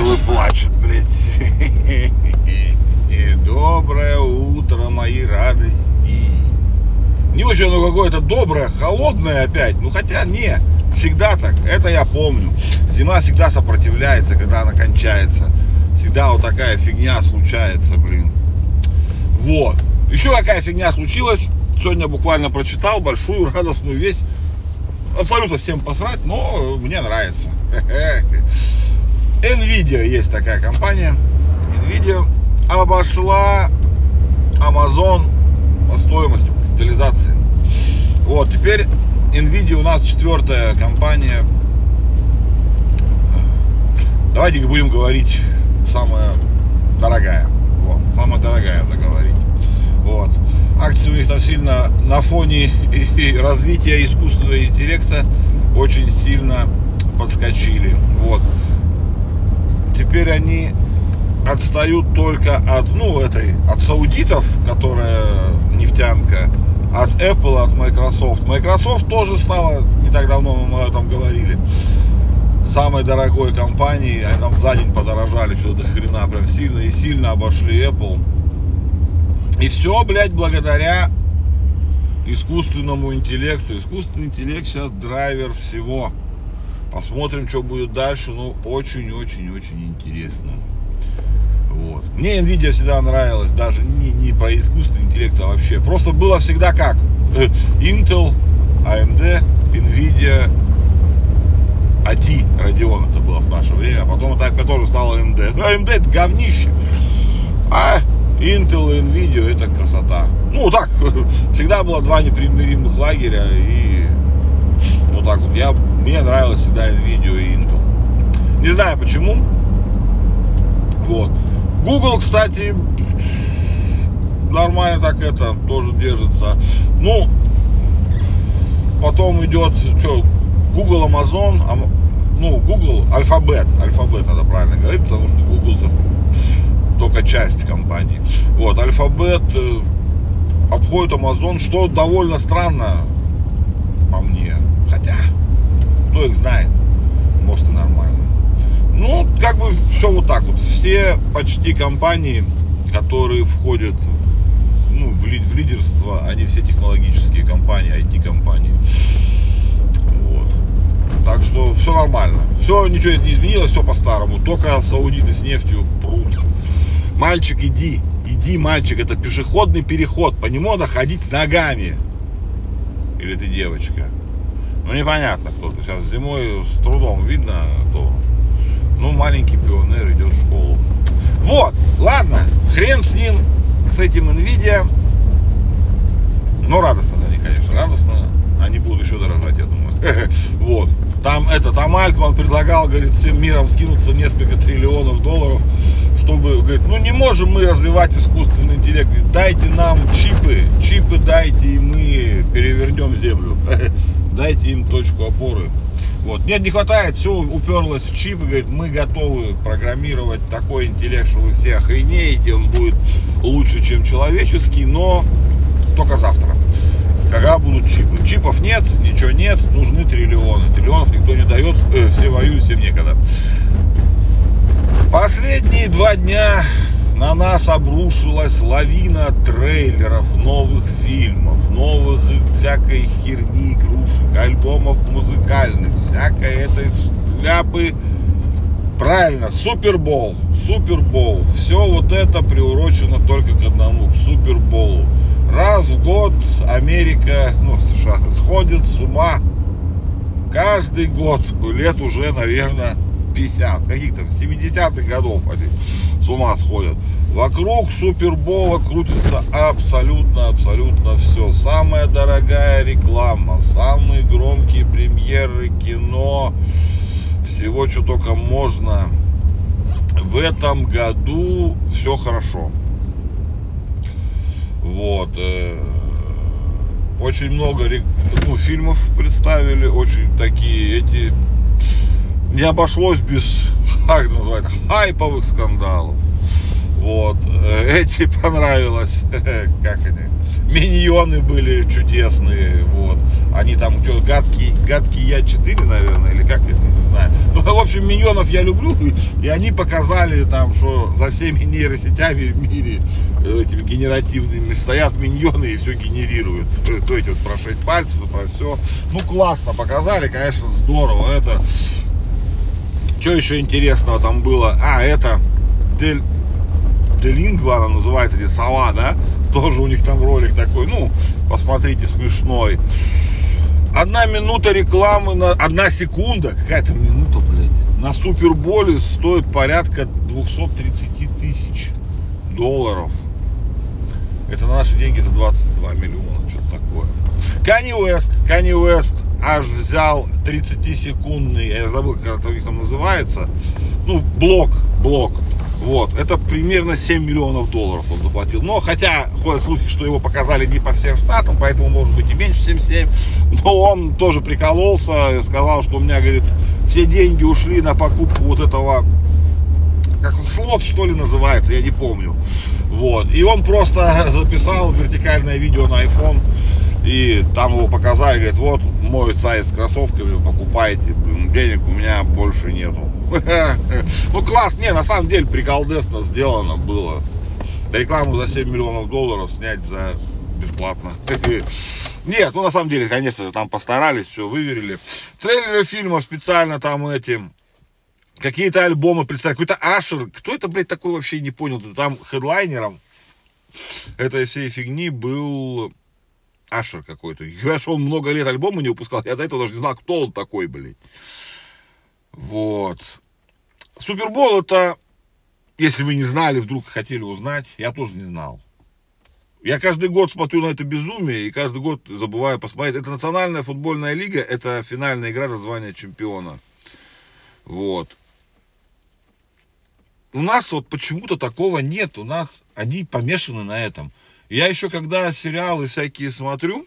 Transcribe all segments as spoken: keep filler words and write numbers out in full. увидел и плачет, блядь. Доброе утро, мои радости. Не очень оно какое-то доброе, холодное опять. Ну хотя не, всегда так, это я помню. Зима всегда сопротивляется, когда она кончается. Всегда вот такая фигня случается, блин. Вот. Еще какая фигня случилась. Сегодня буквально прочитал большую радостную весть. Абсолютно всем посрать, но мне нравится. Nvidia, есть такая компания. Nvidia обошла Amazon по стоимости капитализации. Вот, теперь Nvidia у нас четвертая компания. Давайте будем говорить самая дорогая. Вот, самая дорогая, надо говорить. Вот. Акции у них там сильно на фоне и развития искусственного интеллекта очень сильно подскочили. Вот. Теперь они отстают только от, ну, этой, от саудитов, которая нефтянка, от Apple, от Microsoft. Microsoft тоже стала, не так давно мы об этом говорили, самой дорогой компанией. Они там за день подорожали, все до хрена прям сильно, и сильно обошли Apple. И все, блядь, благодаря искусственному интеллекту. Искусственный интеллект сейчас драйвер всего. Посмотрим, что будет дальше. Ну, очень-очень-очень интересно. Вот. Мне Nvidia всегда нравилась. Даже не, не про искусственный интеллект, а вообще. Просто было всегда как. Intel, эй эм ди, Nvidia, эй ти, Radeon это было в наше время. А потом это тоже стало эй эм ди. Но эй эм ди это говнище. А Intel и Nvidia это красота. Ну так, всегда было два непримиримых лагеря. И вот так вот. Я, мне нравилось всегда Nvidia и Intel. Не знаю почему. Вот. Google, кстати, нормально так это тоже держится. Ну, потом идет, что, Google, Amazon, Ам... ну, Google, Alphabet, Alphabet надо правильно говорить, потому что Google только часть компании. Вот, Alphabet обходит Amazon, что довольно странно по мне, хотя, кто их знает, может и нормально. Ну, как бы все вот так вот. Все почти компании, которые входят в, ну, в, ли, в лидерство, они все технологические компании, ай ти-компании. Вот. Так что все нормально. Все, ничего не изменилось, все по-старому. Только саудиты с нефтью прут. Мальчик, иди. Иди, мальчик. Это пешеходный переход. По нему надо ходить ногами. Или ты девочка. Ну, непонятно кто. Сейчас зимой с трудом видно, кто. Ну, маленький пионер идет в школу. Вот, ладно, хрен с ним, с этим Nvidia. Но радостно за них, конечно, радостно. Они будут еще дорожать, я думаю. Вот, там это, там Альтман предлагал, говорит, всем миром скинуться несколько триллионов долларов, чтобы, говорит, ну не можем мы развивать искусственный интеллект. Говорит, дайте нам чипы, чипы дайте, и мы перевернем землю. Дайте им точку опоры. Вот. Нет, не хватает, все уперлось в чип и говорит, мы готовы программировать такой интеллект, что вы все охренеете, он будет лучше, чем человеческий, но только завтра, когда будут чипы. Чипов нет, ничего нет, нужны триллионы. Триллионов никто не дает, э, все воюют, всем некогда. Последние два дня на нас обрушилась лавина трейлеров, новых фильмов, новых всякой херни, игрушек, альбомов музыкальных, всякой этой шляпы. Правильно, Супербол, Супербол. Все вот это приурочено только к одному, к Суперболу. Раз в год Америка, ну, США, сходит с ума. Каждый год, лет уже, наверное, пятьдесят, каких-то семидесятых годов они с ума сходят. Вокруг Супербола крутится абсолютно, абсолютно все. Самая дорогая реклама, самые громкие премьеры, кино, всего, что только можно. В этом году все хорошо. Вот. Очень много, ну, фильмов представили, очень такие эти... Не обошлось без, как это называется, хайповых скандалов. Вот. Эти понравилось. Как они? Миньоны были чудесные. Вот. Они там что, гадкие, гадкие Я четыре, наверное, или как, не знаю. Ну, в общем, миньонов я люблю, и они показали там, что за всеми нейросетями в мире этими генеративными стоят миньоны и все генерируют. То есть вот про шесть пальцев и про все. Ну, классно показали, конечно, здорово. Это что еще интересного там было? А, это Дель... Делингва, она называется, эти сова, да? Тоже у них там ролик такой, ну, посмотрите, смешной. Одна минута рекламы, на... одна секунда, какая-то минута, блядь, на Суперболе стоит порядка двести тридцать тысяч долларов. Это на наши деньги, это двадцать два миллиона, что-то такое. Канье Уэст, Канье Уэст аж взял тридцатисекундный, я забыл, как это у них там называется, ну, блок, блок. Вот, это примерно семь миллионов долларов он заплатил. Но хотя ходят слухи, что его показали не по всем штатам, поэтому может быть и меньше семь-семь. Но он тоже прикололся, сказал, что у меня, говорит, все деньги ушли на покупку вот этого, как слот, что ли, называется, я не помню. Вот, и он просто записал вертикальное видео на iPhone, и там его показали, говорит, вот мой сайт с кроссовками, покупайте, блин, денег у меня больше нету. Ну класс, не, на самом деле приколдесно сделано было. Рекламу за семь миллионов долларов снять за бесплатно. Нет, ну на самом деле, конечно же, там постарались, все выверили. Трейлеры фильма специально там этим. Какие-то альбомы представили. Какой-то Ашер. Кто это, блядь, такой, вообще не понял. Там хедлайнером этой всей фигни был Ашер какой-то. Я шел, много лет альбомы не выпускал. Я до этого даже не знал, кто он такой, блядь. Вот. Супербол — это, если вы не знали, вдруг хотели узнать, я тоже не знал. Я каждый год смотрю на это безумие и каждый год забываю посмотреть. Это национальная футбольная лига, это финальная игра за звание чемпиона. Вот. У нас вот почему-то такого нет, у нас они помешаны на этом. Я еще когда сериалы всякие смотрю,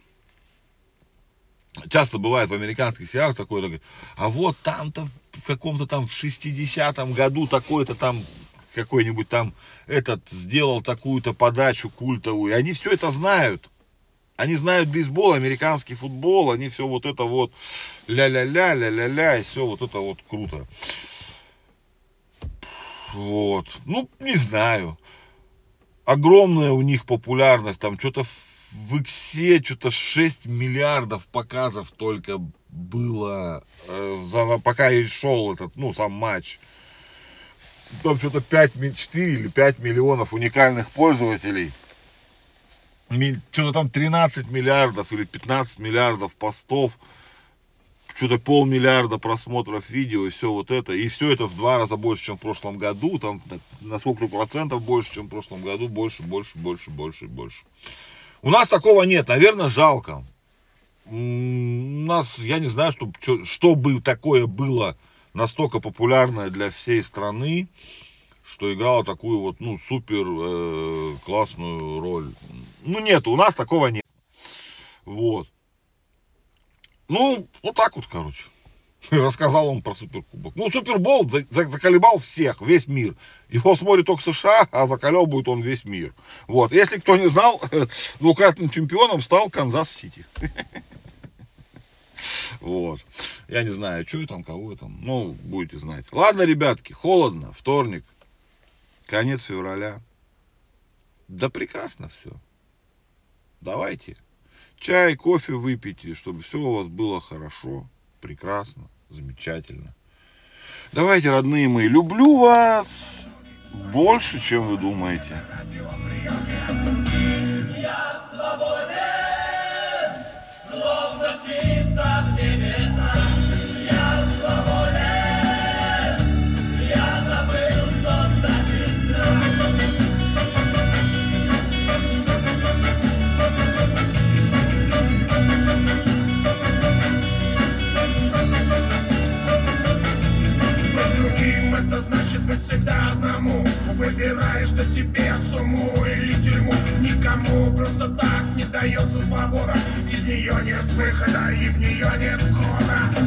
часто бывает в американских сериалах такое, такое, а вот там-то в каком-то там в шестидесятом году такой-то там какой-нибудь там этот сделал такую-то подачу культовую. Они все это знают. Они знают бейсбол, американский футбол, они все вот это вот ля-ля-ля, ля-ля-ля, и все вот это вот круто. Вот. Ну, не знаю. Огромная у них популярность, там что-то... В Иксе что-то шесть миллиардов показов только было, э, за, пока и шел этот, ну, сам матч. Там что-то пять, четыре или пять миллионов уникальных пользователей. Что-то там тринадцать миллиардов или пятнадцать миллиардов постов. Что-то полмиллиарда просмотров видео и все вот это. И все это в два раза больше, чем в прошлом году. Там на сколько процентов больше, чем в прошлом году. Больше, больше, больше, больше, больше. У нас такого нет, наверное, жалко. У нас, я не знаю, что, что, что бы такое было настолько популярное для всей страны, что играло такую вот, ну, супер э, классную роль. Ну, нет, у нас такого нет. Вот. Ну, вот так вот, короче. Рассказал он про суперкубок. Ну, Супербол заколебал всех, весь мир. Его смотрит только США, а заколебывает он весь мир. Вот. Если кто не знал, двукратным чемпионом стал Канзас-Сити. Вот. Я не знаю, что там, кого там. Ну, будете знать. Ладно, ребятки, холодно. Вторник. Конец февраля. Да прекрасно все. Давайте. Чай, кофе выпейте, чтобы все у вас было хорошо. Прекрасно, замечательно. Давайте, родные мои, люблю вас больше, чем вы думаете. Я свободен, словно птица в небеса. Я свободен, я забыл, что значит страх. Это значит быть всегда одному. Выбираешь ты тебе сумму или тюрьму. Никому просто так не дается свобода. Из нее нет выхода и в нее нет входа.